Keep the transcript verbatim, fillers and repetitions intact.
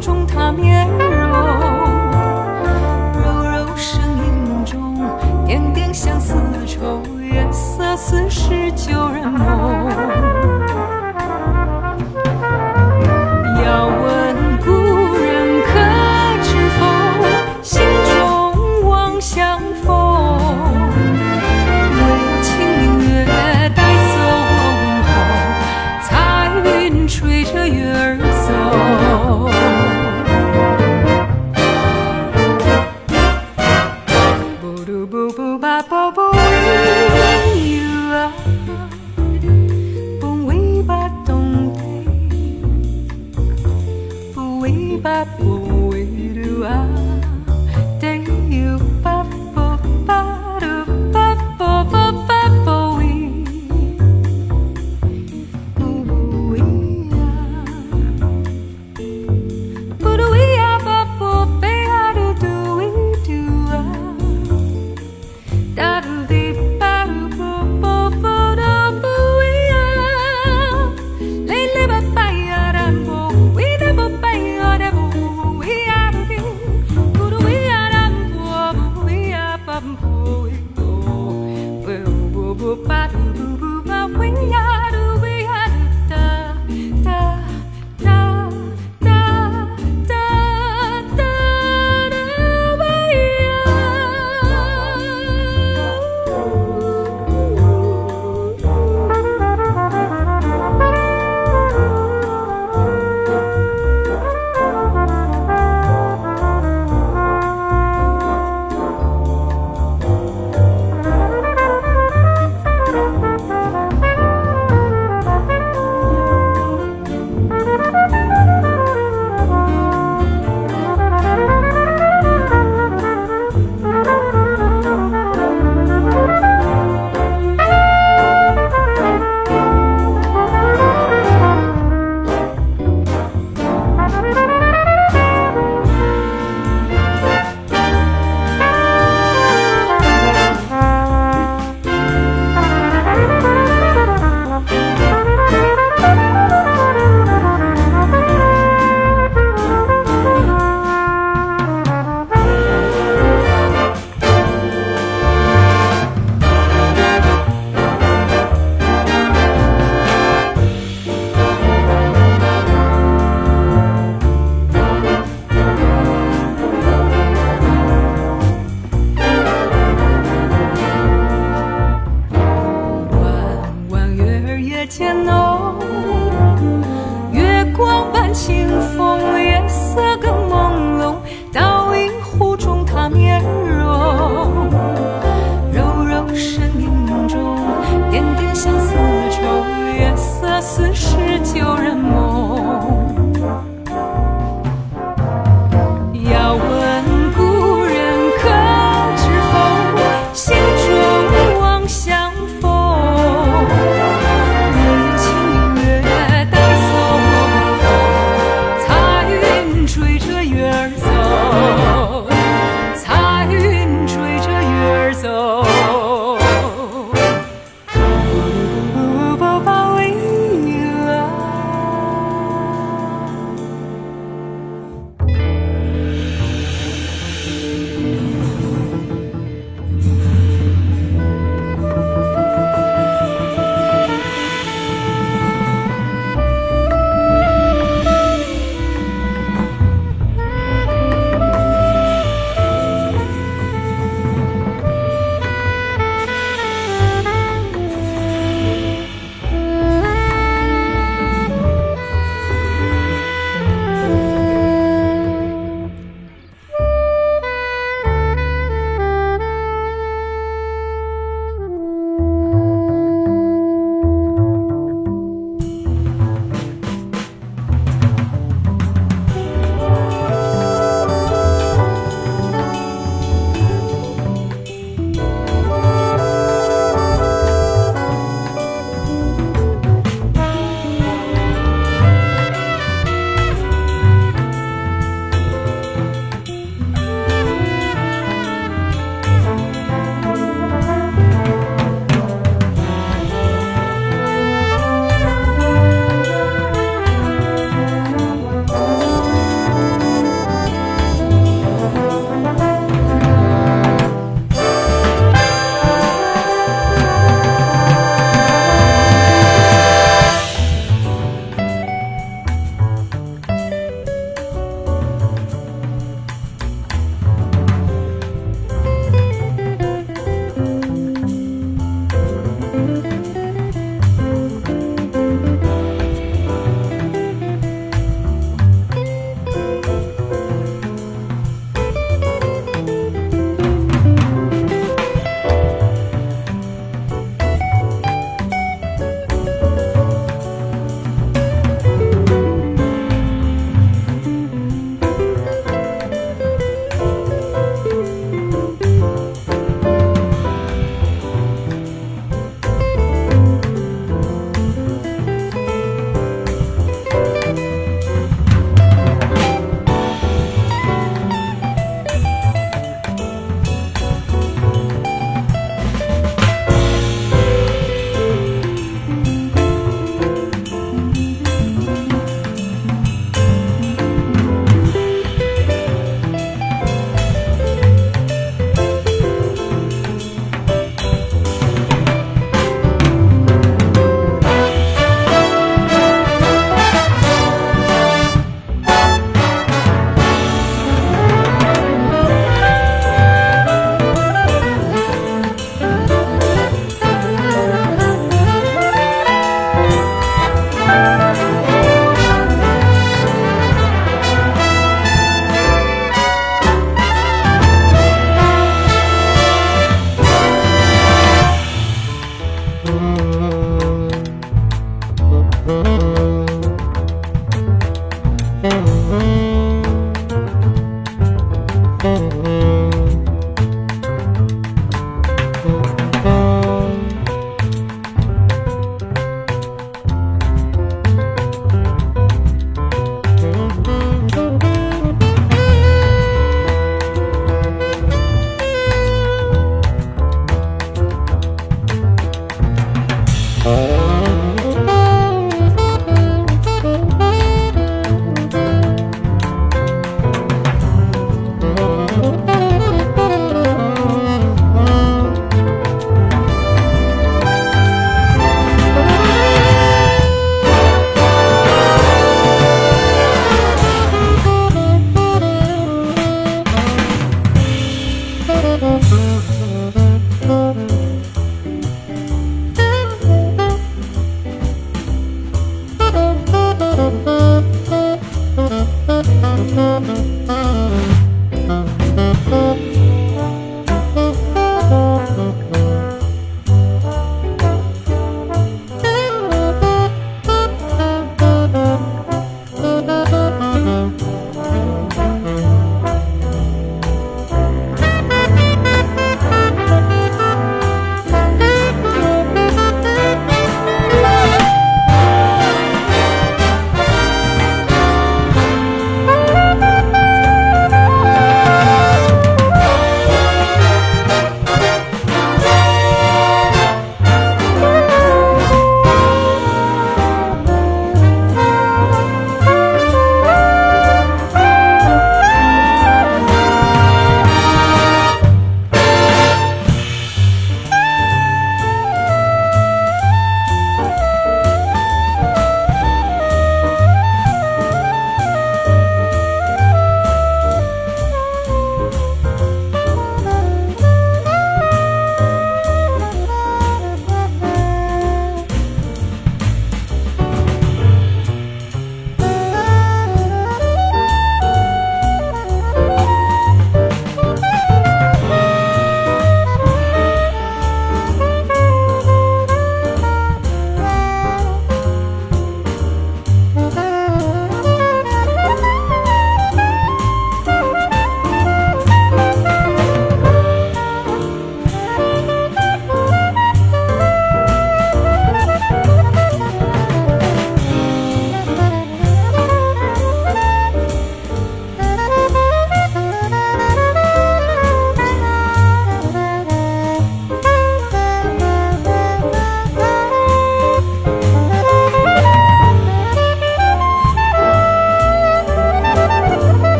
中她面容，柔柔声音中点点相思愁，月色似是旧人梦。要问故人可知否，心中望相逢，为情明月带走红红，彩云吹着月儿走。不嘟不不吧不不